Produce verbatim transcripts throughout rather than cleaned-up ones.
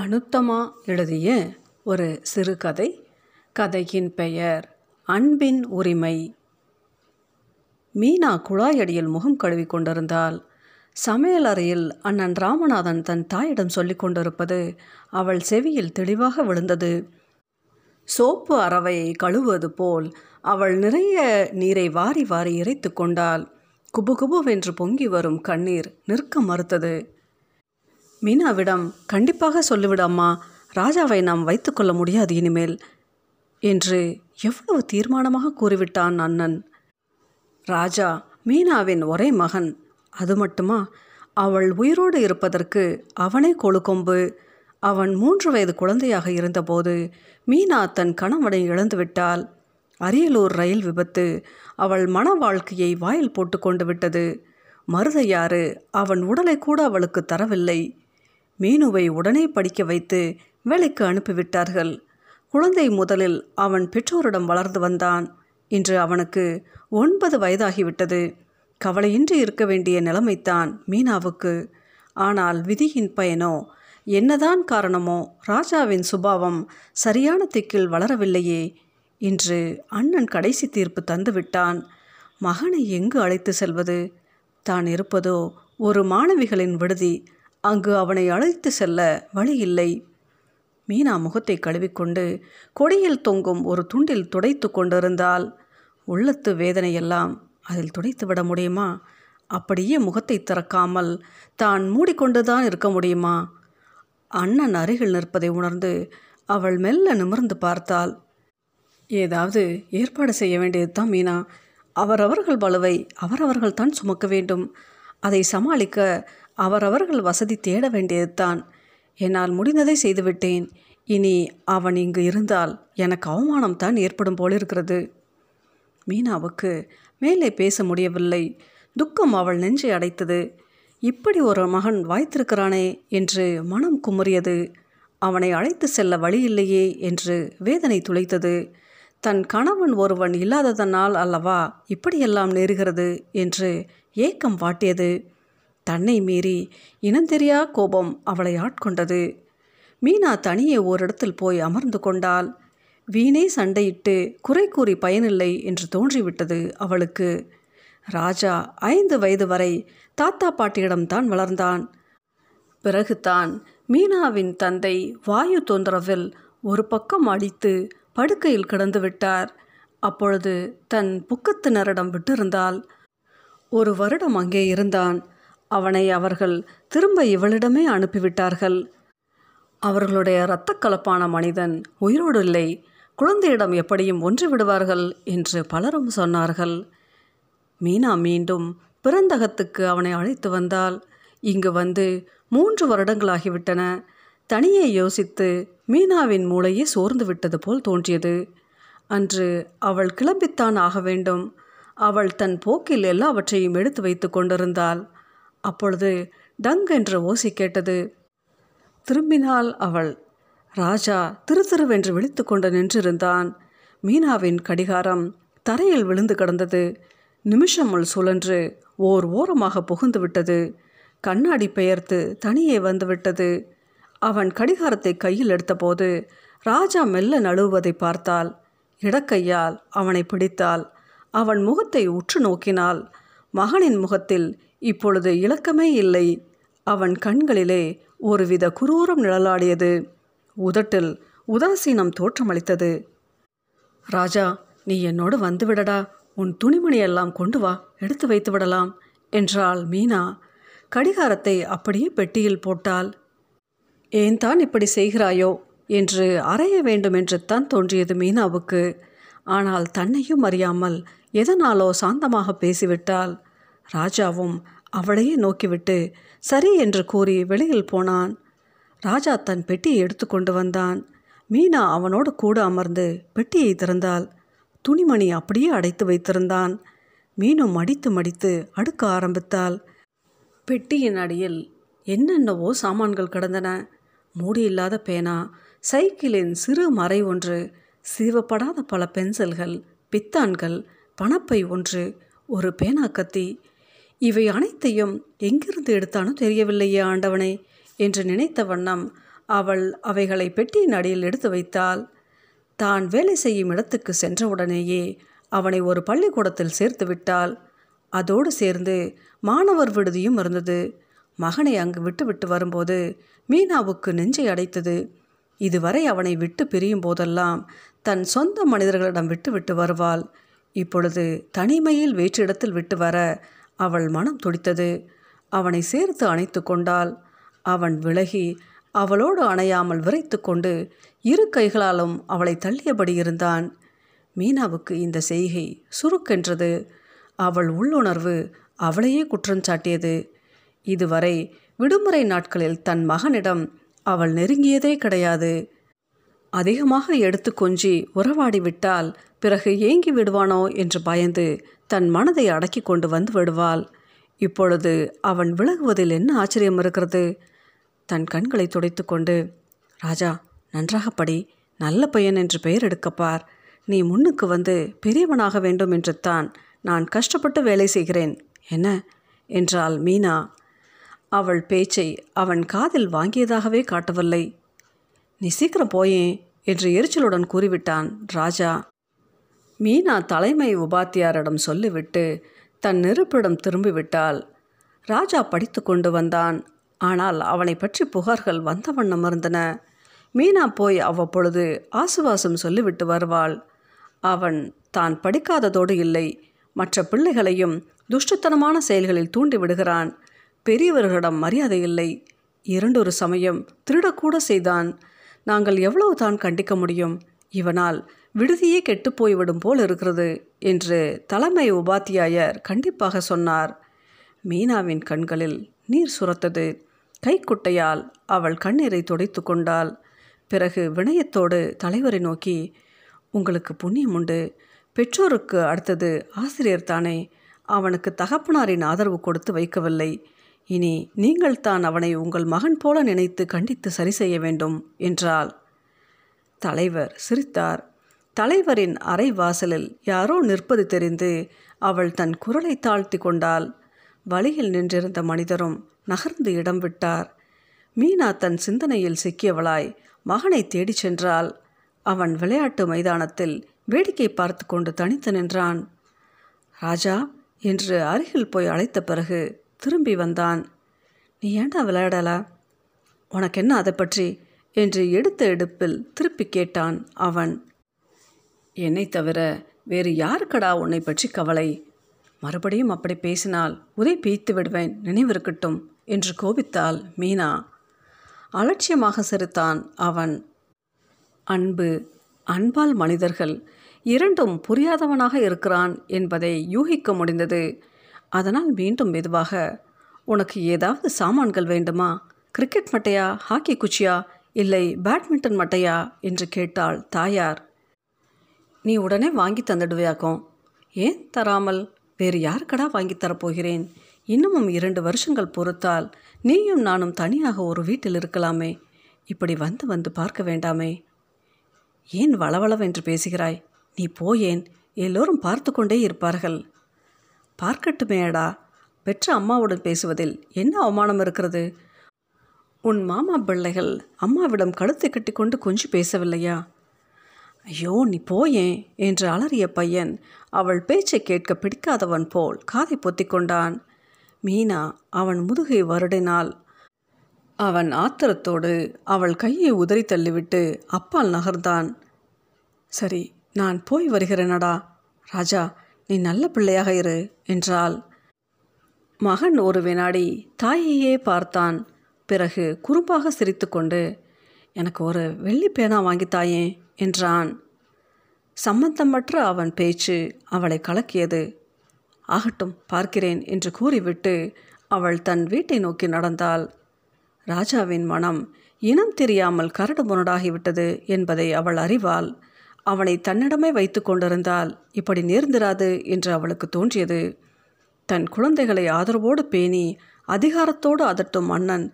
அனுத்தமா எழுதிய ஒரு சிறுகதை. கதையின் பெயர் அன்பின் உரிமை. மீனா குழாயடியில் முகம் கழுவி கொண்டிருந்தாள். சமையலறையில் அண்ணன் ராமநாதன் தன் தாயிடம் சொல்லி கொண்டிருப்பது அவள் செவியில் தெளிவாக விழுந்தது. சோப்பு அரவை கழுவுவது போல் அவள் நிறைய நீரை வாரி வாரி இறைத்து கொண்டாள். குபுகுபுவென்று பொங்கி வரும் கண்ணீர் நிற்க மறுத்தது. மீனாவிடம் கண்டிப்பாக சொல்லிவிடாமா, ராஜாவை நாம் வைத்து கொள்ள முடியாது இனிமேல் என்று எவ்வளவு தீர்மானமாக கூறிவிட்டான் அண்ணன். ராஜா மீனாவின் ஒரே மகன். அது மட்டுமா, அவள் உயிரோடு இருப்பதற்கு அவனே கொழுக்கொம்பு. அவன் மூன்று வயது குழந்தையாக இருந்தபோது மீனா தன் கணவனை இழந்துவிட்டாள். அரியலூர் ரயில் விபத்து அவள் மன வாழ்க்கையை வாயில் போட்டு கொண்டு விட்டது. மருதையாறு அவன் உடலை கூட அவளுக்கு தரவில்லை. மீனுவை உடனே படிக்க வைத்து வேலைக்கு அனுப்பிவிட்டார்கள். குழந்தை முதலில் அவன் பெற்றோரிடம் வளர்ந்து வந்தான். இன்று அவனுக்கு ஒன்பது வயதாகிவிட்டது. கவலையின்றி இருக்க வேண்டிய நிலைமைத்தான் மீனாவுக்கு. ஆனால் விதியின் பயனோ என்னதான் காரணமோ, ராஜாவின் சுபாவம் சரியான திக்கில் வளரவில்லையே. இன்று அண்ணன் கடைசி தீர்ப்பு தந்துவிட்டான். மகனை எங்கு அழைத்து செல்வது? தான் இருப்பதோ ஒரு மாணவிகளின் விடுதி. அங்கு அவனை அழைத்து செல்ல வழியில்லை. மீனா முகத்தை கழுவிக்கொண்டு கொடியில் தொங்கும் ஒரு துண்டில் துடைத்து கொண்டிருந்தாள். உள்ளத்து வேதனையெல்லாம் அதில் துடைத்து விட முடியுமா? அப்படியே முகத்தை திறக்காமல் தான் மூடிக்கொண்டுதான் இருக்க முடியுமா? அண்ணன் அருகில் நிற்பதை உணர்ந்து அவள் மெல்ல நிமிர்ந்து பார்த்தாள். ஏதாவது ஏற்பாடு செய்ய வேண்டியது தான் மீனா. அவரவர்கள் பலுவை அவரவர்கள் தான் சுமக்க வேண்டும். அதை சமாளிக்க அவரவர்கள் வசதி தேட வேண்டியது தான். என்னால் முடிந்ததை செய்துவிட்டேன். இனி அவன் இங்கு இருந்தால் எனக்கு அவமானம்தான் ஏற்படும் போலிருக்கிறது. மீனாவுக்கு மேலே பேச முடியவில்லை. துக்கம் அவள் நெஞ்சை அடைத்தது. இப்படி ஒரு மகன் வாய்த்திருக்கிறானே என்று மனம் குமுறியது. அவனை அழைத்து செல்ல வழியில்லையே என்று வேதனை துளைத்தது. தன் கணவன் ஒருவன் இல்லாததனால் அல்லவா இப்படியெல்லாம் நேருகிறது என்று ஏக்கம் வாட்டியது. தன்னை மீறி இனந்தெரியா கோபம் அவளை ஆட்கொண்டது. மீனா தனியே ஓரிடத்தில் போய் அமர்ந்து கொண்டாள். வீணே சண்டையிட்டு குறை கூறி பயனில்லை என்று தோன்றிவிட்டது அவளுக்கு. ராஜா ஐந்து வயது வரை தாத்தா பாட்டியிடம்தான் வளர்ந்தான். பிறகுதான் மீனாவின் தந்தை வாயு தொந்தரவில் ஒரு பக்கம் அடித்து படுக்கையில் கிடந்து விட்டார். அப்பொழுது தன் புக்கத்தினரிடம் விட்டிருந்தாள். ஒரு வருடம் அங்கே இருந்தான். அவனை அவர்கள் திரும்ப இவளிடமே அனுப்பிவிட்டார்கள். அவர்களுடைய இரத்த கலப்பான மனிதன் உயிரோடு இல்லை. குழந்தையிடம் எப்படியும் ஒன்று விடுவார்கள் என்று பலரும் சொன்னார்கள். மீனா மீண்டும் பிறந்தகத்துக்கு அவனை அழைத்து வந்தாள். இங்கு வந்து மூன்று வருடங்களாகிவிட்டன. தனியே யோசித்து மீனாவின் மூளையே சோர்ந்து விட்டது போல் தோன்றியது. அன்று அவள் கிளம்பித்தான் ஆக வேண்டும். அவள் தன் போக்கில் எல்லாவற்றையும் எடுத்து வைத்து கொண்டிருந்தாள். அப்பொழுது டங் என்ற ஓசை கேட்டது. திரும்பினாள் அவள். ராஜா திரு திருவென்று விழித்து கொண்டு நின்றிருந்தான். மீனாவின் கடிகாரம் தரையில் விழுந்து கிடந்தது. நிமிஷமுள் சுழன்று ஓர் ஓரமாக புகுந்து விட்டது. கண்ணாடி பெயர்த்து தனியே வந்துவிட்டது. அவன் கடிகாரத்தை கையில் எடுத்தபோது ராஜா மெல்ல நழுவுவதை பார்த்தாள். இடக்கையால் அவனை பிடித்தாள். அவன் முகத்தை உற்று நோக்கினாள். மகனின் முகத்தில் இப்பொழுது இலக்கமே இல்லை. அவன் கண்களிலே ஒருவித குரூரம் நிழலாடியது. உதட்டில் உதாசீனம் தோற்றமளித்தது. ராஜா, நீ என்னோடு வந்துவிடடா. உன் துணிமணியெல்லாம் கொண்டு வா, எடுத்து வைத்து விடலாம் என்றாள் மீனா. கடிகாரத்தை அப்படியே பெட்டியில் போட்டாள். ஏன் தான் இப்படி செய்கிறாயோ என்று அறைய வேண்டும் என்று தான் தோன்றியது மீனாவுக்கு. ஆனால் தன்னையும் அறியாமல் எதனாலோ சாந்தமாக பேசிவிட்டாள். ராஜாவும் அவளையே நோக்கிவிட்டு சரி என்று கூறி வெளியில் போனான். ராஜா தன் பெட்டியை எடுத்து கொண்டு வந்தான். மீனா அவனோடு கூட அமர்ந்து பெட்டியை திறந்தாள். துணிமணி அப்படியே அடைத்து வைத்திருந்தான். மீனும் மடித்து மடித்து அடுக்க ஆரம்பித்தாள். பெட்டியின் அடியில் என்னென்னவோ சாமான்கள் கிடந்தன. மூடியில்லாத பேனா, சைக்கிளின் சிறு மறை ஒன்று, சீவப்படாத பல பென்சில்கள், பித்தான்கள், பணப்பை ஒன்று, ஒரு பேனா கத்தி. இவை அனைத்தையும் எங்கிருந்து எடுத்தானோ தெரியவில்லையே ஆண்டவனே என்று நினைத்த வண்ணம் அவள் அவைகளை பெட்டியின் அடியில் எடுத்து வைத்தாள். தான் வேலை செய்யும் இடத்துக்கு சென்றவுடனேயே அவனை ஒரு பள்ளிக்கூடத்தில் சேர்த்து விட்டாள். அதோடு சேர்ந்து மாணவர் விடுதியும் இருந்தது. மகனை அங்கு விட்டுவிட்டு வரும்போது மீனாவுக்கு நெஞ்சை அடைத்தது. இதுவரை அவனை விட்டு பிரியும் போதெல்லாம் தன் சொந்த மனிதர்களிடம் விட்டு விட்டு வருவாள். இப்பொழுது தனிமையில் வேற்றிடத்தில் விட்டு வர அவள் மனம் துடித்தது. அவனை சேர்த்து அணைத்து கொண்டாள். அவன் விலகி அவளோடு அணையாமல் விரைத்து கொண்டு இரு கைகளாலும் அவளை தள்ளியபடி இருந்தான். மீனாவுக்கு இந்த செய்கை சுருக்கென்றது. அவள் உள்ளுணர்வு அவளையே குற்றஞ்சாட்டியது. இதுவரை விடுமுறை நாட்களில் தன் மகனிடம் அவள் நெருங்கியதே கிடையாது. அதிகமாக எடுத்து கொஞ்சி உறவாடி விட்டால் பிறகு ஏங்கி விடுவானோ என்று பயந்து தன் மனதை அடக்கி கொண்டு வந்து விடுவாள். இப்பொழுது அவன் விலகுவதில் என்ன ஆச்சரியம் இருக்கிறது? தன் கண்களை துடைத்து கொண்டு, ராஜா, நன்றாக படி, நல்ல பையன் என்று பெயர் எடுக்கப்பார். நீ முன்னுக்கு வந்து பெரியவனாக வேண்டும் என்று தான் நான் கஷ்டப்பட்டு வேலை செய்கிறேன் என்ன என்றாள் மீனா. அவள் பேச்சை அவன் காதில் வாங்கியதாகவே காட்டவில்லை. நீ சீக்கிரம் போயே என்று எரிச்சலுடன் கூறிவிட்டான் ராஜா. மீனா தலைமை உபாத்தியாரிடம் சொல்லிவிட்டு தன் நெருப்பிடம் திரும்பிவிட்டாள். ராஜா படித்து கொண்டு வந்தான். ஆனால் அவனை பற்றி புகார்கள் வந்த வண்ணம் இருந்தன. மீனா போய் அவ்வப்பொழுது ஆசுவாசம் சொல்லிவிட்டு வருவாள். அவன் தான் படிக்காததோடு இல்லை, மற்ற பிள்ளைகளையும் துஷ்டத்தனமான செயல்களில் தூண்டி விடுகிறான். பெரியவர்களிடம் மரியாதை இல்லை. இரண்டொரு சமயம் திருடக்கூட செய்தான். நாங்கள் எவ்வளவு தான் கண்டிக்க முடியும்? இவனால் விடுதியே கெட்டு போய்விடும் போல் இருக்கிறது என்று தலைமை உபாத்தியாயர் கண்டிப்பாக சொன்னார். மீனாவின் கண்களில் நீர் சுரத்தது. கைக்குட்டையால் அவள் கண்ணீரை துடைத்து கொண்டாள். பிறகு வினயத்தோடு தலைவரை நோக்கி, உங்களுக்கு புண்ணியம் உண்டு. பெற்றோருக்கு அடுத்தது ஆசிரியர் தானே. அவனுக்கு தகப்பனாரின் ஆதரவு கொடுத்து வைக்கவில்லை. இனி நீங்கள்தான் அவனை உங்கள் மகன் போல நினைத்து கண்டித்து சரி செய்ய வேண்டும் என்றாள். தலைவர் சிரித்தார். தலைவரின் அறை வாசலில் யாரோ நிற்பது தெரிந்து அவள் தன் குரலை தாழ்த்தி கொண்டாள். வழியில் நின்றிருந்த மனிதரும் நகர்ந்து இடம் விட்டார். மீனா தன் சிந்தனையில் சிக்கியவளாய் மகனை தேடி சென்றாள். அவன் விளையாட்டு மைதானத்தில் வேடிக்கை பார்த்து கொண்டு தனித்து நின்றான். ராஜா என்று அருகில் போய் அழைத்த பிறகு திரும்பி வந்தான். நீ ஏண்டா விளையாடலா? உனக்கு என்ன அதை பற்றி என்று எடுத்த எடுப்பில் திருப்பி கேட்டான் அவன். என்னை தவிர வேறு யாருக்கடா உன்னை பற்றி கவலை? மறுபடியும் அப்படி பேசினால் உதை பீய்த்து விடுவேன், நினைவிருக்கட்டும் என்று கோபித்தாள் மீனா. அலட்சியமாக சிரித்தான் அவன். அன்பு, அன்பால் மனிதர்கள் இரண்டும் புரியாதவனாக இருக்கிறான் என்பதை யூகிக்க முடிந்தது. அதனால் மீண்டும் மெதுவாக, உனக்கு ஏதாவது சாமான்கள் வேண்டுமா? கிரிக்கெட் மட்டையா, ஹாக்கி குச்சியா, இல்லை பேட்மிண்டன் மட்டையா என்று கேட்டாள் தாயார். நீ உடனே வாங்கி தந்துடுவையாக்கும். ஏன் தராமல்? வேறு யாருக்கடா வாங்கி தரப்போகிறேன்? இன்னமும் இரண்டு வருஷங்கள் பொறுத்தால் நீயும் நானும் தனியாக ஒரு வீட்டில் இருக்கலாமே. இப்படி வந்து வந்து பார்க்க வேண்டாமே. ஏன் வளவளவென்று பேசுகிறாய்? நீ போயேன், எல்லோரும் பார்த்து கொண்டே இருப்பார்கள். பார்க்கட்டுமேடா, பெற்ற அம்மாவுடன் பேசுவதில் என்ன அவமானம் இருக்கிறது? உன் மாமா பிள்ளைகள் அம்மாவிடம் கழுத்தை கட்டி கொண்டு கொஞ்சம் பேசவில்லையா? ஐயோ, நீ போயேன் என்று அலறிய பையன் அவள் பேச்சை கேட்க பிடிக்காதவன் போல் காதை பொத்திக்கொண்டான். மீனா அவன் முதுகை வருடினாள். அவன் ஆத்திரத்தோடு அவள் கையை உதறி தள்ளிவிட்டு அப்பால் நகர்ந்தான். சரி, நான் போய் வருகிறேனடா. ராஜா, நீ நல்ல பிள்ளையாக இரு என்றாள். மகன் ஒரு வினாடி தாயையே பார்த்தான். பிறகு குறும்பாக சிரித்து கொண்டு, எனக்கு ஒரு வெள்ளி பேனா வாங்கித்தாயே என்றான். சம்மந்தமற்ற அவன் பேச்சு அவளை கலக்கியது. ஆகட்டும், பார்க்கிறேன் என்று கூறிவிட்டு அவள் தன் வீட்டை நோக்கி நடந்தாள். ராஜாவின் மனம் இனம் தெரியாமல் கரடு முரடாகிவிட்டது என்பதை அவள் அறிவாள். அவனை தன்னிடமே வைத்து கொண்டிருந்தால் இப்படி நேர்ந்திராது என்று அவளுக்கு தோன்றியது. தன் குழந்தைகளை ஆதரவோடு பேணி அதிகாரத்தோடு அதட்டும் அண்ணன்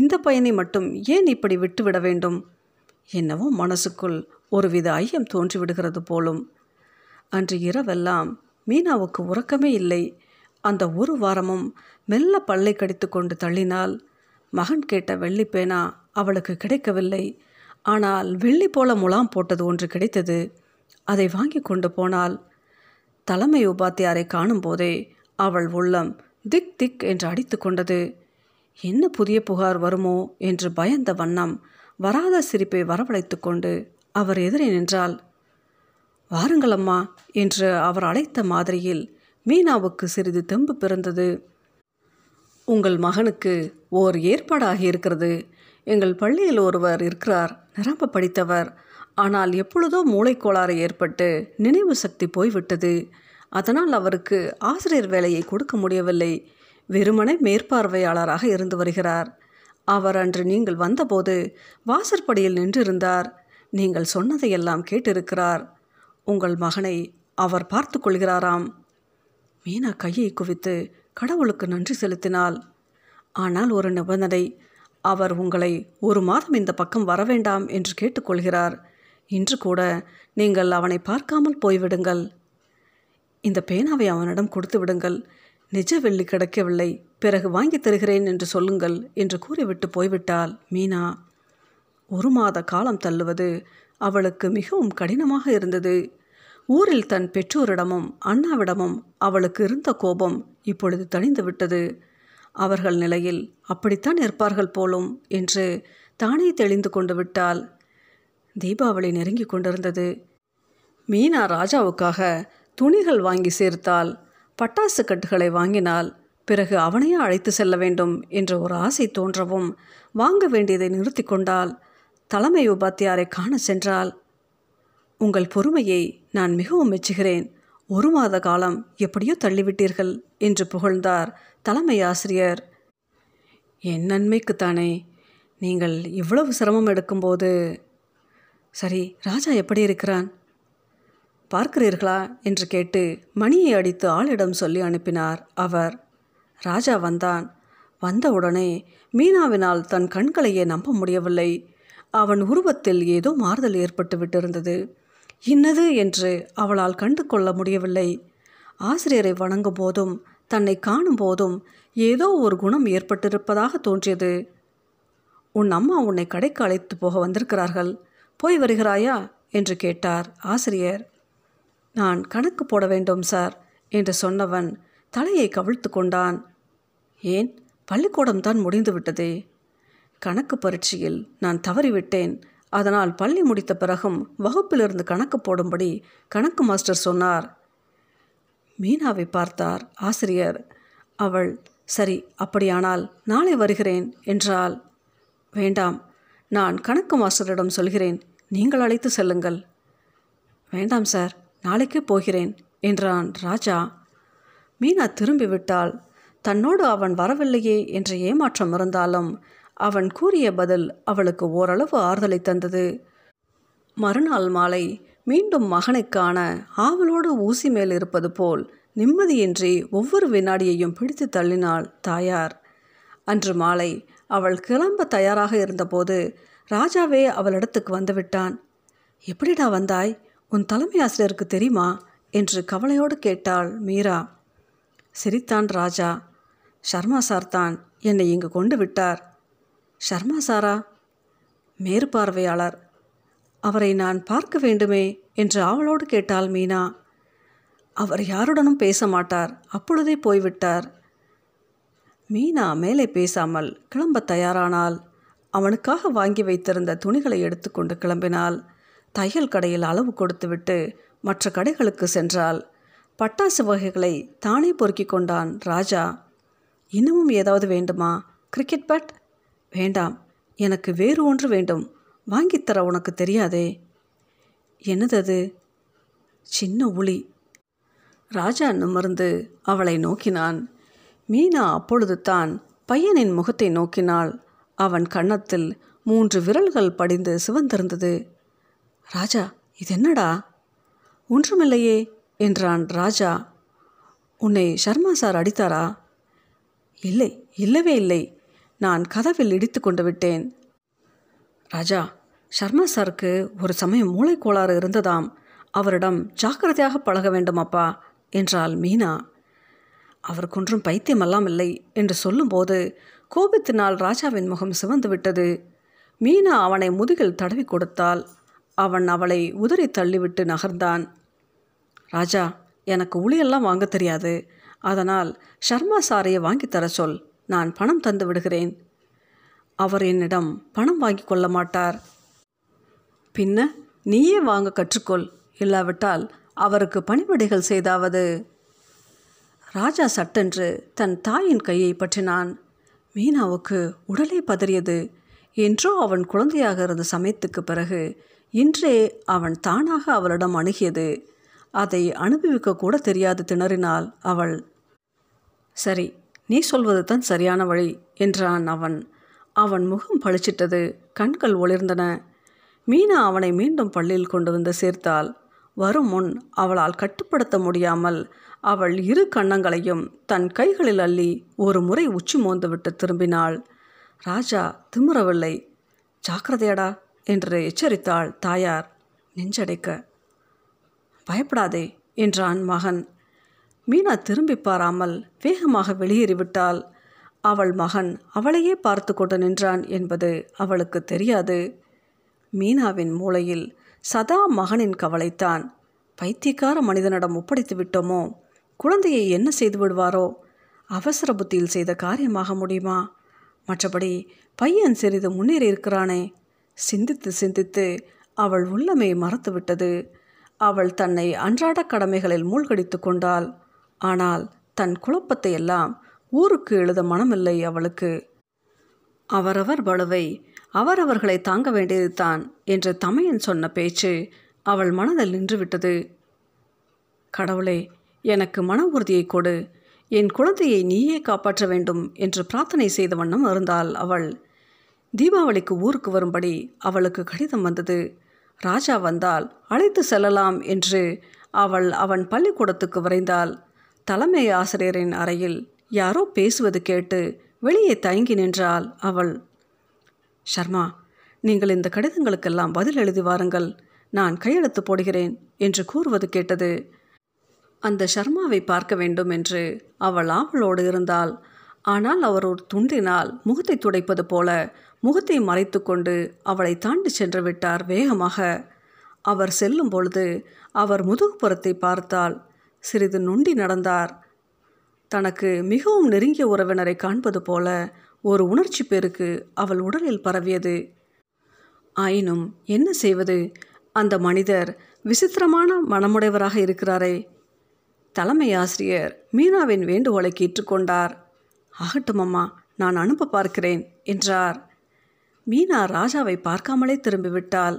இந்த பையனை மட்டும் ஏன் இப்படி விட்டுவிட வேண்டும்? என்னவோ மனசுக்குள் ஒருவித ஐயம் தோன்றிவிடுகிறது போலும். அன்று இரவெல்லாம் மீனாவுக்கு உறக்கமே இல்லை. அந்த ஒரு வாரமும் மெல்ல பல்லை கடித்து கொண்டு தள்ளினாள். மகன் கேட்ட வெள்ளிப்பேனா அவளுக்கு கிடைக்கவில்லை. ஆனால் வெள்ளி போல முலாம் போட்டது ஒன்று கிடைத்தது. அதை வாங்கி கொண்டு போனால் தலைமை உபாத்தியாரை காணும் போதே அவள் உள்ளம் திக் திக் என்று அடித்து கொண்டது. என்ன புதிய புகார் வருமோ என்று பயந்த வண்ணம் வராத சிரிப்பை வரவழைத்து கொண்டு அவர் எதிரே நின்றாள். வாருங்களம்மா என்று அவர் அழைத்த மாதிரியில் மீனாவுக்கு சிறிது தெம்பு பிறந்தது. உங்கள் மகனுக்கு ஓர் ஏற்பாடாகி இருக்கிறது. எங்கள் பள்ளியில் ஒருவர் இருக்கிறார், நிரம்ப படித்தவர். ஆனால் எப்பொழுதோ மூளைக்கோளாறு ஏற்பட்டு நினைவு சக்தி போய்விட்டது. அதனால் அவருக்கு ஆசிரியர் வேலையை கொடுக்க முடியவில்லை. வெறுமனே மேற்பார்வையாளராக இருந்து வருகிறார். அவர் அன்று நீங்கள் வந்தபோது வாசற்படியில் நின்றிருந்தார். நீங்கள் சொன்னதையெல்லாம் கேட்டிருக்கிறார். உங்கள் மகனை அவர் பார்த்து கொள்கிறாராம். மீனா கையை குவித்து கடவுளுக்கு நன்றி செலுத்தினாள். ஆனால் ஒரு நிபந்தனை. அவர் உங்களை ஒரு மாதம் இந்த பக்கம் வரவேண்டாம் என்று கேட்டுக்கொள்கிறார். இன்று கூட நீங்கள் அவனை பார்க்காமல் போய்விடுங்கள். இந்த பேனாவை அவனிடம் கொடுத்து விடுங்கள். நிஜ வெள்ளி கிடைக்கவில்லை, பிறகு வாங்கி தருகிறேன் என்று சொல்லுங்கள் என்று கூறிவிட்டு போய்விட்டாள் மீனா. ஒரு மாத காலம் தள்ளுவது அவளுக்கு மிகவும் கடினமாக இருந்தது. ஊரில் தன் பெற்றோரிடமும் அண்ணாவிடமும் அவளுக்கு இருந்த கோபம் இப்பொழுது தணிந்து விட்டது. அவர்கள் நிலையில் அப்படித்தான் இருப்பார்கள் போலும் என்று தானே தெளிந்து கொண்டு விட்டாள். தீபாவளி நெருங்கி கொண்டிருந்தது. மீனா ராஜாவுக்காக துணிகள் வாங்கி சேர்த்தாள். பட்டாசு கட்டுகளை வாங்கினால் பிறகு அவனையே அழைத்து செல்ல வேண்டும் என்ற ஒரு ஆசை தோன்றவும் வாங்க வேண்டியதை நிறுத்தி கொண்டாள். தலைமை உபாத்தியாரை காண சென்றாள். உங்கள் பொறுமையை நான் மிகவும் மெச்சுகிறேன். ஒரு மாத காலம் எப்படியோ தள்ளிவிட்டீர்கள் என்று புகழ்ந்தார் தலைமை ஆசிரியர். என் நன்மைக்குத்தானே நீங்கள் இவ்வளவு சிரமம் எடுக்கும்போது. சரி, ராஜா எப்படி இருக்கிறான் பார்க்கிறீர்களா என்று கேட்டு மணியை அடித்து ஆளிடம் சொல்லி அனுப்பினார் அவர். ராஜா வந்தான். வந்தவுடனே மீனாவினால் தன் கண்களையே நம்ப முடியவில்லை. அவன் உருவத்தில் ஏதோ மாறுதல் ஏற்பட்டு விட்டிருந்தது. இன்னது என்று அவளால் கண்டு கொள்ள முடியவில்லை. ஆசிரியரை வணங்கும் போதும் தன்னை காணும் போதும் ஏதோ ஒரு குணம் ஏற்பட்டிருப்பதாக தோன்றியது. உன் அம்மா உன்னை கடைக்கு அழைத்து போக வந்திருக்கிறார்கள், போய் வருகிறாயா என்று கேட்டார் ஆசிரியர். நான் கணக்கு போட வேண்டும் சார் என்று சொன்னவன் தலையை கவிழ்த்து கொண்டான். ஏன், பள்ளிக்கூடம்தான் முடிந்துவிட்டதே. கணக்கு பரீட்சையில் நான் தவறிவிட்டேன். அதனால் பள்ளி முடித்த பிறகும் வகுப்பிலிருந்து கணக்கு போடும்படி கணக்கு மாஸ்டர் சொன்னார். மீனாவை பார்த்தார் ஆசிரியர். அவள் சரி, அப்படியானால் நாளை வருகிறேன் என்றாள். வேண்டாம், நான் கணக்கு மாஸ்டரிடம் சொல்கிறேன், நீங்கள் அழைத்து செல்லுங்கள். வேண்டாம் சார், நாளைக்கே போகிறேன் என்றான் ராஜா. மீனா திரும்பிவிட்டாள். தன்னோடு அவன் வரவில்லையே என்ற ஏமாற்றம் இருந்தாலும் அவன் கூறிய பதில் அவளுக்கு ஓரளவு ஆறுதலை தந்தது. மறுநாள் மாலை மீண்டும் மகனை காண ஆவலோடு ஊசி மேல் இருப்பது போல் நிம்மதியின்றி ஒவ்வொரு வினாடியையும் பிடித்து தள்ளினாள் தாயார். அன்று மாலை அவள் கிளம்ப தயாராக இருந்தபோது ராஜாவே அவளிடத்துக்கு வந்துவிட்டான். எப்படிடா வந்தாய், உன் தலைமை ஆசிரியருக்கு தெரியுமா என்று கவலையோடு கேட்டாள் மீரா. சிரித்தான் ராஜா. ஷர்மா சார் தான் என்னை இங்கு கொண்டு விட்டார். ஷர்மா சாரா? மேற்பார்வையாளர். அவரை நான் பார்க்க வேண்டுமே என்று ஆவலோடு கேட்டாள் மீனா. அவர் யாருடனும் பேச மாட்டார், அப்பொழுதே போய்விட்டார். மீனா மேலே பேசாமல் கிளம்ப தயாரானால். அவனுக்காக வாங்கி வைத்திருந்த துணிகளை எடுத்துக்கொண்டு கிளம்பினாள். தையல் கடையில் அளவு கொடுத்துவிட்டு மற்ற கடைகளுக்கு சென்றாள். பட்டாசு வகைகளை தானே பொறுக்கி கொண்டான் ராஜா. இன்னமும் ஏதாவது வேண்டுமா? Cricket bat? வேண்டாம், எனக்கு வேறு ஒன்று வேண்டும். வாங்கித்தர உனக்கு தெரியாதே. என்னது அது? சின்ன உளி. ராஜா நிமிர்ந்து அவளை நோக்கினான். மீனா அப்பொழுது தான் பையனின் முகத்தை நோக்கினாள். அவன் கன்னத்தில் மூன்று விரல்கள் படிந்து சிவந்திருந்தது. ராஜா, இது என்னடா? ஒன்றுமில்லையே என்றான் ராஜா. உன்னை ஷர்மா சார் அடித்தாரா? இல்லை, இல்லவே இல்லை. நான் கதவில் இடித்து கொண்டு விட்டேன். ராஜா, ஷர்மா சாருக்கு ஒரு சமயம் மூளைக்கோளாறு இருந்ததாம். அவரிடம் ஜாக்கிரதையாக பழக வேண்டுமாப்பா என்றாள் மீனா. அவருக்கொன்றும் பைத்தியமெல்லாம் இல்லை என்று சொல்லும்போது கோபத்தினால் ராஜாவின் முகம் சிவந்து விட்டது. மீனா அவனை முதுகில் தடவி கொடுத்தாள். அவன் அவளை உதறி தள்ளிவிட்டு நகர்ந்தான். ராஜா, எனக்கு உளியெல்லாம் வாங்க தெரியாது, அதனால் ஷர்மா சாரியை வாங்கித்தர சொல், நான் பணம் தந்து விடுகிறேன். அவர் என்னிடம் பணம் வாங்கி கொள்ள மாட்டார். பின்ன நீயே வாங்க கற்றுக்கொள், இல்லாவிட்டால் அவருக்கு பணிவிடைகள் செய்தாவது. ராஜா சட்டென்று தன் தாயின் கையை பற்றினான். மீனாவுக்கு உடலே பதறியது. என்றோ அவன் குழந்தையாக இருந்த சமயத்துக்கு பிறகு இன்றே அவன் தானாக அவளிடம் அணுகியது. அதை அனுபவிக்க கூட தெரியாது திணறினாள் அவள். சரி, நீ சொல்வது தான் சரியான வழி என்றான் அவன். அவன் முகம் பளிச்சிட்டது, கண்கள் ஒளிர்ந்தன. மீனா அவனை மீண்டும் பள்ளியில் கொண்டு வந்து சேர்த்தாள். வரும் முன் அவளால் கட்டுப்படுத்த முடியாமல் அவள் இரு கன்னங்களையும் தன் கைகளில் அள்ளி ஒரு முறை உச்சி மோந்துவிட்டு திரும்பினாள். ராஜா திமிரவில்லை. ஜாக்கிரதையடா என்று எச்சரித்தாள் தாயார், நெஞ்சடைக்க. பயப்படாதே என்றான் மகன். மீனா திரும்பி பாராமல் வேகமாக வெளியேறிவிட்டாள். அவள் மகன் அவளையே பார்த்து கொண்டு நின்றான் என்பது அவளுக்கு தெரியாது. மீனாவின் மூளையில் சதா மகனின் கவலைத்தான். பைத்தியக்கார மனிதனிடம் ஒப்படைத்து விட்டோமோ, குழந்தையை என்ன செய்து விடுவாரோ, அவசர புத்தியில் செய்த காரியமாக முடியுமா? மற்றபடி பையன் சிறிது முன்னேறி இருக்கிறானே. சிந்தித்து சிந்தித்து அவள் உள்ளமே மறத்துவிட்டது. அவள் தன்னை அன்றாட கடமைகளில் மூழ்கடித்து கொண்டாள். ஆனால் தன் குழப்பத்தை எல்லாம் ஊருக்கு எழுத மனமில்லை அவளுக்கு. அவரவர் பளுவை அவரவர்களை தாங்க வேண்டியது தான் என்று தமையன் சொன்ன பேச்சு அவள் மனதில் நின்றுவிட்டது. கடவுளே, எனக்கு மன உறுதியை கொடு, என் குழந்தையை நீயே காப்பாற்ற வேண்டும் என்று பிரார்த்தனை செய்த வண்ணம் இருந்தாள் அவள். தீபாவளிக்கு ஊருக்கு வரும்படி அவளுக்கு கடிதம் வந்தது. ராஜா வந்தால் அழைத்து செல்லலாம் என்று அவள் அவன் பள்ளிக்கூடத்துக்கு விரைந்தாள். தலைமை ஆசிரியரின் அறையில் யாரோ பேசுவது கேட்டு வெளியே தயங்கி நின்றாள் அவள். ஷர்மா, நீங்கள் இந்த கடிதங்களுக்கெல்லாம் பதில் எழுதி வாருங்கள், நான் கையெழுத்து போடுகிறேன் என்று கூறுவது கேட்டது. அந்த ஷர்மாவை பார்க்க வேண்டும் என்று அவள் ஆவலோடு இருந்தாள். ஆனால் அவர் ஒரு துண்டினால் முகத்தை துடைப்பது போல முகத்தை மறைத்து கொண்டு அவளை தாண்டி சென்று விட்டார் வேகமாக. அவர் செல்லும் பொழுது அவர் முதுகுப்புறத்தை பார்த்தாள். சிறிது நொண்டி நடந்தார். தனக்கு மிகவும் நெருங்கிய உறவினரை காண்பது போல ஒரு உணர்ச்சி பெருக்கு அவள் உடலில் பரவியது. ஆயினும் என்ன செய்வது, அந்த மனிதர் விசித்திரமான மனமுடையவராக இருக்கிறாரே. தலைமை ஆசிரியர் மீனாவின் வேண்டுகோளை கேட்டுக்கொண்டார். ஆகட்டும் அம்மா, நான் அனுப்ப பார்க்கிறேன் என்றார். மீனா ராஜாவை பார்க்காமலே திரும்பிவிட்டாள்.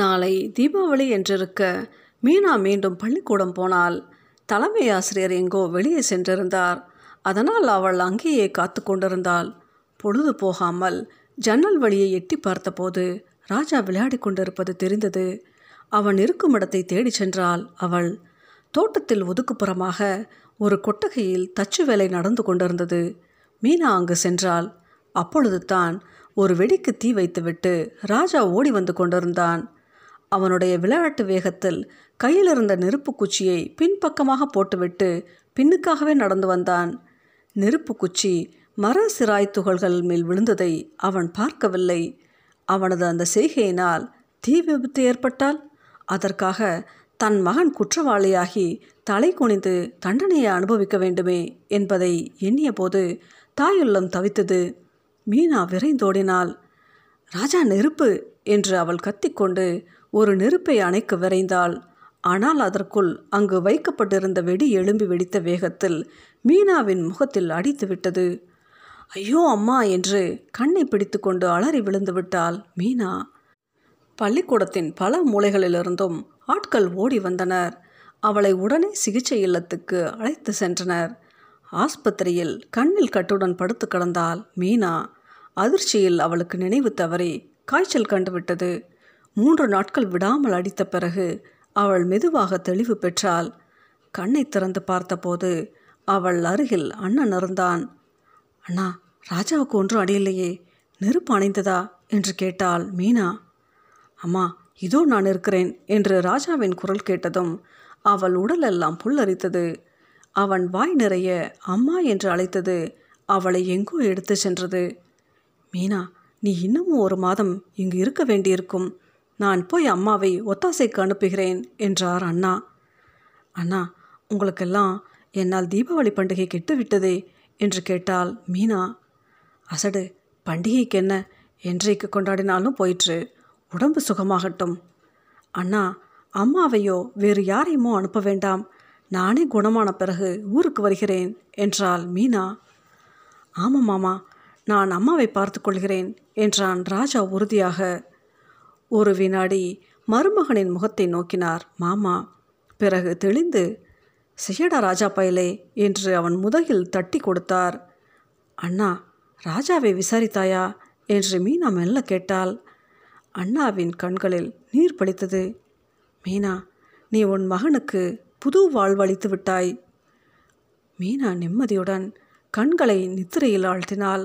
நாளை தீபாவளி என்றிருக்க மீனா மீண்டும் பள்ளிக்கூடம் போனாள். தலைமை ஆசிரியர் எங்கோ வெளியே சென்றிருந்தார். அதனால் அவள் அங்கேயே காத்து கொண்டிருந்தாள். பொழுது போகாமல் ஜன்னல் வழியை எட்டி பார்த்தபோது ராஜா விளையாடி கொண்டிருப்பது தெரிந்தது. அவன் இருக்கும் இடத்தை தேடி சென்றாள் அவள். தோட்டத்தில் ஒதுக்குப்புறமாக ஒரு கொட்டகையில் தச்சு வேலை நடந்து கொண்டிருந்தது. மீனா அங்கு சென்றாள். அப்பொழுது தான் ஒரு வெடிக்கு தீ வைத்துவிட்டு ராஜா ஓடி வந்து கொண்டிருந்தான். அவனுடைய விளையாட்டு வேகத்தில் கையில் இருந்த நெருப்புக்குச்சியை பின்பக்கமாக போட்டுவிட்டு பின்னுக்காகவே நடந்து வந்தான். நெருப்புக்குச்சி மர சிராய் துகள்கள் மேல் விழுந்ததை அவன் பார்க்கவில்லை. அவனது அந்த செய்கையினால் தீ விபத்து ஏற்பட்டால் அதற்காக தன் மகன் குற்றவாளியாகி தலை குனிந்து தண்டனையை அனுபவிக்க வேண்டுமே என்பதை எண்ணிய போது தாயுள்ளம் தவித்தது. மீனா விரைந்தோடினாள். ராஜா, நெருப்பு என்று அவள் கத்திக்கொண்டு ஒரு நெருப்பை அணைக்க விரைந்தாள். ஆனால் அதற்குள் அங்கு வைக்கப்பட்டிருந்த வெடி எழும்பி வெடித்த வேகத்தில் மீனாவின் முகத்தில் அடித்து விட்டது. ஐயோ அம்மா என்று கண்ணை பிடித்து கொண்டு அலறி விழுந்து விட்டாள் மீனா. பள்ளிக்கூடத்தின் பல மூலைகளிலிருந்தும் ஆட்கள் ஓடி வந்தனர். அவளை உடனே சிகிச்சை இல்லத்துக்கு அழைத்து சென்றனர். ஆஸ்பத்திரியில் கண்ணில் கட்டுடன் படுத்து கிடந்தாள் மீனா. அதிர்ச்சியில் அவளுக்கு நினைவு தவறி காய்ச்சல் கண்டுவிட்டது. மூன்று நாட்கள் விடாமல் அடித்த பிறகு அவள் மெதுவாக தெளிவு பெற்றாள். கண்ணை திறந்து பார்த்தபோது அவள் அருகில் அண்ணன் இருந்தான். அண்ணா, ராஜாவுக்கு ஒன்றும் அடியில்லையே, நெருப்பு அணைந்ததா என்று கேட்டாள் மீனா. அம்மா, இதோ நான் இருக்கிறேன் என்று ராஜாவின் குரல் கேட்டதும் அவள் உடலெல்லாம் புல்லரித்தது. அவன் வாய் நிறைய அம்மா என்று அழைத்தது அவளை எங்கோ எடுத்து சென்றது. மீனா, நீ இன்னமும் ஒரு மாதம் இங்கு இருக்க வேண்டியிருக்கும். நான் போய் அம்மாவை ஒத்தாசைக்கு அனுப்புகிறேன் என்றார் அண்ணா. அண்ணா, உங்களுக்கெல்லாம் என்னால் தீபாவளி பண்டிகை கெட்டுவிட்டதே என்று கேட்டாள் மீனா. அசடு, பண்டிகைக்கு என்ன, என்றைக்கு கொண்டாடினாலும் போயிற்று, உடம்பு சுகமாகட்டும். அண்ணா, அம்மாவையோ வேறு யாரையுமோ அனுப்ப வேண்டாம், நானே குணமான பிறகு ஊருக்கு வருகிறேன் என்றாள் மீனா. ஆமாம் மாமா, நான் அம்மாவை பார்த்து கொள்கிறேன் என்றான் ராஜா உறுதியாக. ஒரு வினாடி மருமகனின் முகத்தை நோக்கினார் மாமா. பிறகு தெளிந்து, செய்யடா ராஜா பயலே என்று அவன் முதுகில் தட்டி கொடுத்தார். அண்ணா, ராஜாவை விசாரித்தாயா என்று மீனா மெல்ல கேட்டாள். அண்ணாவின் கண்களில் நீர் பளித்தது. மீனா, நீ உன் மகனுக்கு புது வாழ்வளித்து விட்டாய். மீனா நிம்மதியுடன் கண்களை நித்திரையில் ஆழ்த்தினாள்.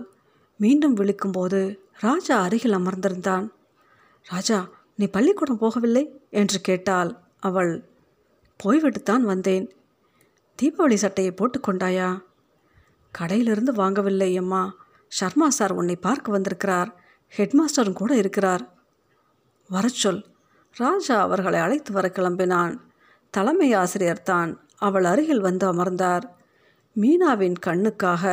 மீண்டும் விழிக்கும்போது ராஜா அருகில் அமர்ந்திருந்தான். ராஜா, நீ பள்ளிக்கூடம் போகவில்லை என்று கேட்டாள் அவள். போய்விட்டுத்தான் வந்தேன். தீபாவளி சட்டையை போட்டுக்கொண்டாயா? கடையிலிருந்து வாங்கவில்லை அம்மா, ஷர்மா சார் உன்னை பார்க்க வந்திருக்கிறார், ஹெட்மாஸ்டரும் கூட இருக்கிறார். வரச்சொல். ராஜா அவர்களை அழைத்து வர கிளம்பினான். தலைமை ஆசிரியர் தான் அவள் அருகில் வந்து அமர்ந்தார். மீனாவின் கண்ணுக்காக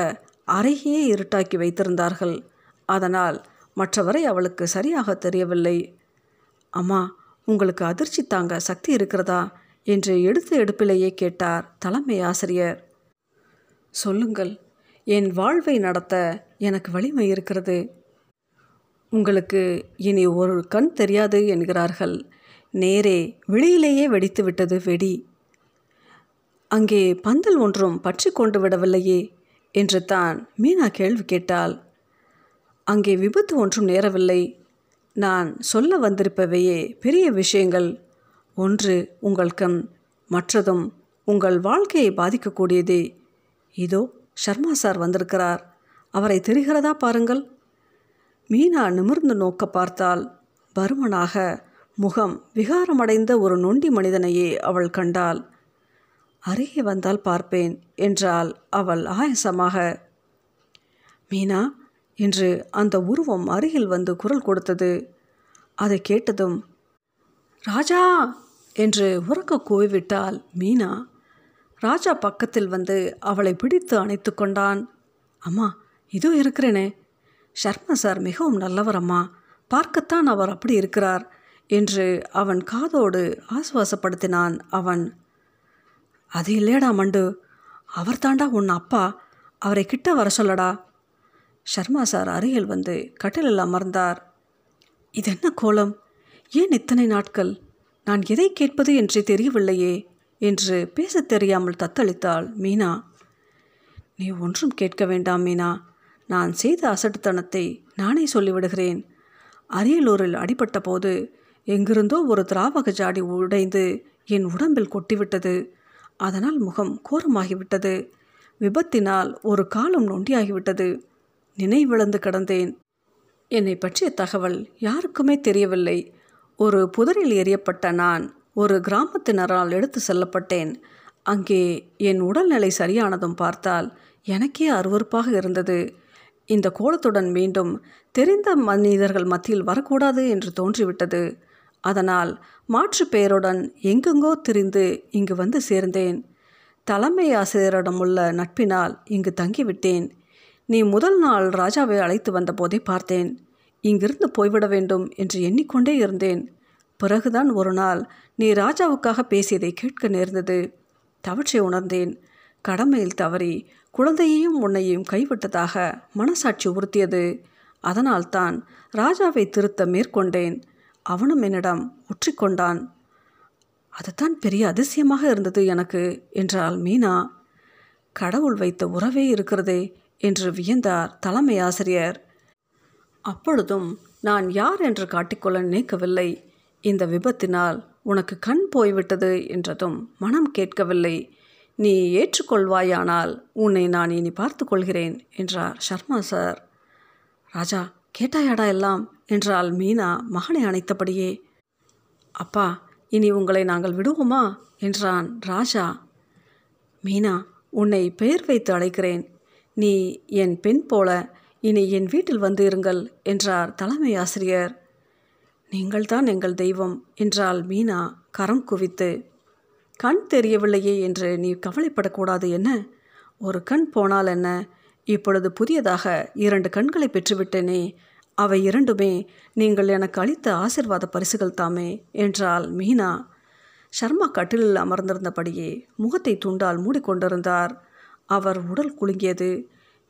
அறையே இருட்டாக்கி வைத்திருந்தார்கள். அதனால் மற்றவரை அவளுக்கு சரியாக தெரியவில்லை. அம்மா, உங்களுக்கு அதிர்ச்சி தாங்க சக்தி இருக்கிறதா என்று எடுத்து எடுப்பிலேயே கேட்டார் தலைமை ஆசிரியர். சொல்லுங்கள், என் வாழ்வை நடத்த எனக்கு வலிமை இருக்கிறது. உங்களுக்கு இனி ஒரு கண் தெரியாது என்கிறார்கள். நேரே வெளியிலேயே வெடித்து விட்டது வெடி. அங்கே பந்தல் ஒன்றும் பற்றி கொண்டு விடவில்லையே என்று தான் மீனா கேள்வி கேட்டாள். அங்கே விபத்து ஒன்றும் நேரவில்லை. நான் சொல்ல வந்திருப்பவையே பெரிய விஷயங்கள். ஒன்று உங்கள் கண், மற்றதும் உங்கள் வாழ்க்கையை பாதிக்கக்கூடியதே. இதோ ஷர்மா சார் வந்திருக்கிறார், அவரை தெரிகிறதா பாருங்கள். மீனா நிமிர்ந்து நோக்க பார்த்தால் பருமனாக முகம் விகாரமடைந்த ஒரு நொண்டி மனிதனையே அவள் கண்டாள். அருகே வந்தால் பார்ப்பேன் என்றாள் அவள் ஆயசமாக. மீனா என்று அந்த உருவம் அருகில் வந்து குரல் கொடுத்தது. அதை கேட்டதும் ராஜா என்று உரக்க கூவிவிட்டாள் மீனா. ராஜா பக்கத்தில் வந்து அவளை பிடித்து அணைத்து கொண்டான். அம்மா, இதோ இருக்கிறேனே, ஷர்மா சார் மிகவும் நல்லவர் அம்மா, பார்க்கத்தான் அவர் அப்படி இருக்கிறார் என்று அவன் காதோடு ஆசுவாசப்படுத்தினான் அவன். அது இல்லையடா மண்டு, அவர் தாண்டா உன் அப்பா, அவரை கிட்ட வர சொல்லடா. ஷர்மா சார் அருகில் வந்து கட்டிலில் அமர்ந்தார். இது என்ன கோலம், ஏன் இத்தனை நாட்கள், நான் எதை கேட்பது என்று தெரியவில்லையே என்று பேசத் தெரியாமல் தத்தளித்தாள் மீனா. நீ ஒன்றும் கேட்க வேண்டாம் மீனா, நான் செய்த அசட்டுத்தனத்தை நானே சொல்லிவிடுகிறேன். அரியலூரில் அடிபட்ட போது எங்கிருந்தோ ஒரு திராவக ஜாடி உடைந்து என் உடம்பில் கொட்டிவிட்டது. அதனால் முகம் கோரமாகிவிட்டது. விபத்தினால் ஒரு காலம் நொண்டியாகிவிட்டது. நினைவிழந்து கிடந்தேன். என்னை பற்றிய தகவல் யாருக்குமே தெரியவில்லை. ஒரு புதரில் எறியப்பட்ட நான் ஒரு கிராமத்தினரால் எடுத்து செல்லப்பட்டேன். அங்கே என் உடல்நிலை சரியானதும் பார்த்தால் எனக்கே அருவருப்பாக இருந்தது. இந்த கோலத்துடன் மீண்டும் தெரிந்த மனிதர்கள் மத்தியில் வரக்கூடாது என்று தோன்றிவிட்டது. அதனால் மாற்று பெயருடன் எங்கெங்கோ திரிந்து இங்கு வந்து சேர்ந்தேன். தலைமை ஆசிரியரிடமுள்ள நட்பினால் இங்கு தங்கிவிட்டேன். நீ முதல் நாள் ராஜாவை அழைத்து வந்த போதே பார்த்தேன். இங்கிருந்து போய்விட வேண்டும் என்று எண்ணிக்கொண்டே இருந்தேன். பிறகுதான் ஒரு நாள் நீ ராஜாவுக்காக பேசியதை கேட்க நேர்ந்தது. தவற்றை உணர்ந்தேன். கடமையில் தவறி குழந்தையையும் உன்னையும் கைவிட்டதாக மனசாட்சி உறுத்தியது. அதனால்தான் ராஜாவை திருத்த மேற்கொண்டேன். அவனும் என்னிடம் ஒற்றிக்கொண்டான். அதுதான் பெரிய அதிசயமாக இருந்தது எனக்கு என்றாள் மீனா. கடவுள் வைத்த உறவே இருக்கிறதே என்று வியந்தார் தலைமை ஆசிரியர். அப்பொழுதும் நான் யார் என்று காட்டிக்கொள்ள நினைக்கவில்லை. இந்த விபத்தினால் உனக்கு கண் போய்விட்டது என்றதும் மனம் கேட்கவில்லை. நீ ஏற்றுக்கொள்வாயானால் உன்னை நான் இனி பார்த்து கொள்கிறேன் என்றார் ஷர்மா சார். ராஜா, கேட்டாயாடா எல்லாம் என்றால் மீனா மகனை அணைத்தபடியே. அப்பா, இனி உங்களை நாங்கள் விடுவோமா என்றான் ராஜா. மீனா, உன்னை பெயர் வைத்து அழைக்கிறேன். நீ என் பெண் போல இனி என் வீட்டில் வந்து இருங்கள் என்றார் தலைமை ஆசிரியர். நீங்கள்தான் எங்கள் தெய்வம் என்றாள் மீனா கரம் குவித்து. கண் தெரியவில்லையே என்று நீ கவலைப்படக்கூடாது என்ன? ஒரு கண் போனால் என்ன? இப்பொழுது புதியதாக இரண்டு கண்களை பெற்றுவிட்டேனே, அவை இரண்டுமே நீங்கள் எனக்கு அளித்த ஆசிர்வாத பரிசுகள் தாமே என்றாள் மீனா. ஷர்மா கட்டிலில் அமர்ந்திருந்தபடியே முகத்தை துண்டால் மூடிக்கொண்டிருந்தார். அவர் உடல் குலுங்கியது.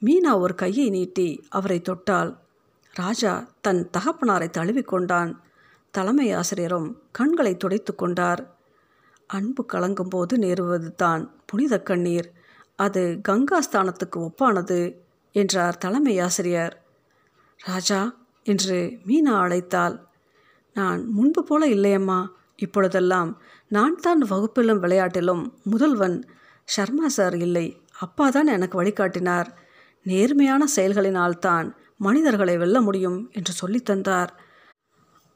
மீனா ஒரு கையை நீட்டி அவரை தொட்டாள். ராஜா தன் தகப்பனாரை தழுவிக்கொண்டான். தலைமை ஆசிரியரும் கண்களை துடைத்து கொண்டார். அன்பு கலங்கும்போது நேருவது தான் புனித கண்ணீர். அது கங்கா ஸ்தானத்துக்கு ஒப்பானது என்றார் தலைமை ஆசிரியர். ராஜா என்று மீனா அழைத்தாள். நான் முன்பு போல இல்லையம்மா. இப்பொழுதெல்லாம் நான் தான் வகுப்பிலும் விளையாட்டிலும் முதல்வன். ஷர்மா சார் இல்லை, அப்பா தான் எனக்கு வழிகாட்டினார். நேர்மையான செயல்களினால்தான் மனிதர்களை வெல்ல முடியும் என்று சொல்லி தந்தார்.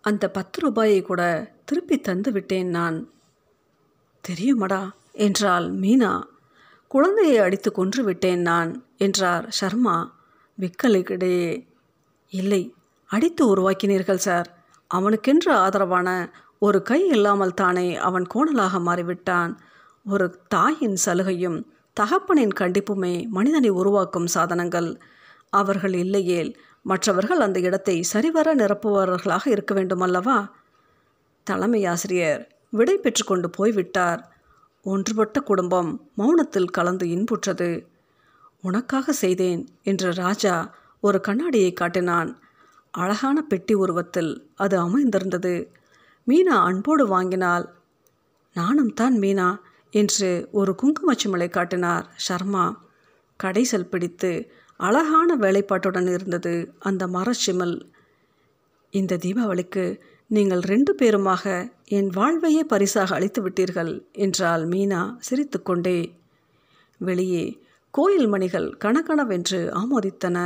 அந்த பத்து ரூபாயை கூட திருப்பி தந்து விட்டேன் நான். தெரியுமடா என்றாள் மீனா. குழந்தையை அடித்து கொன்று விட்டேன் நான் என்றார் ஷர்மா விக்கலுக்கிடையே. இல்லை, அடித்து உருவாக்கினீர்கள் சார். அவனுக்கென்று ஆதரவான ஒரு கை இல்லாமல் தானே அவன் கோணலாக மாறிவிட்டான். ஒரு தாயின் சலுகையும் தகப்பனின் கண்டிப்புமே மனிதனை உருவாக்கும் சாதனங்கள். அவர்கள் இல்லையேல் மற்றவர்கள் அந்த இடத்தை சரிவர நிரப்புபவர்களாக இருக்க வேண்டுமல்லவா? தலைமை ஆசிரியர் விடை பெற்று கொண்டு போய்விட்டார். ஒன்றுபட்ட குடும்பம் மௌனத்தில் கலந்து இன்புற்றது. உனக்காக செய்தேன் என்று ராஜா ஒரு கண்ணாடியை காட்டினான். அழகான பெட்டி உருவத்தில் அது அமைந்திருந்தது. மீனா அன்போடு வாங்கினாள். நானும் தான் மீனா என்று ஒரு குங்குமச்சிமலை காட்டினார் ஷர்மா. கடைசல் பிடித்து அழகான வேலைப்பாட்டுடன் இருந்தது அந்த மரச்சிமல். இந்த தீபாவளிக்கு நீங்கள் ரெண்டு பேருமாக என் வாழ்வையே பரிசாக அளித்து விட்டீர்கள் என்றாள் மீனா சிரித்து கொண்டே. வெளியே கோயில் மணிகள் கணக்கணவென்று ஆமோதித்தன.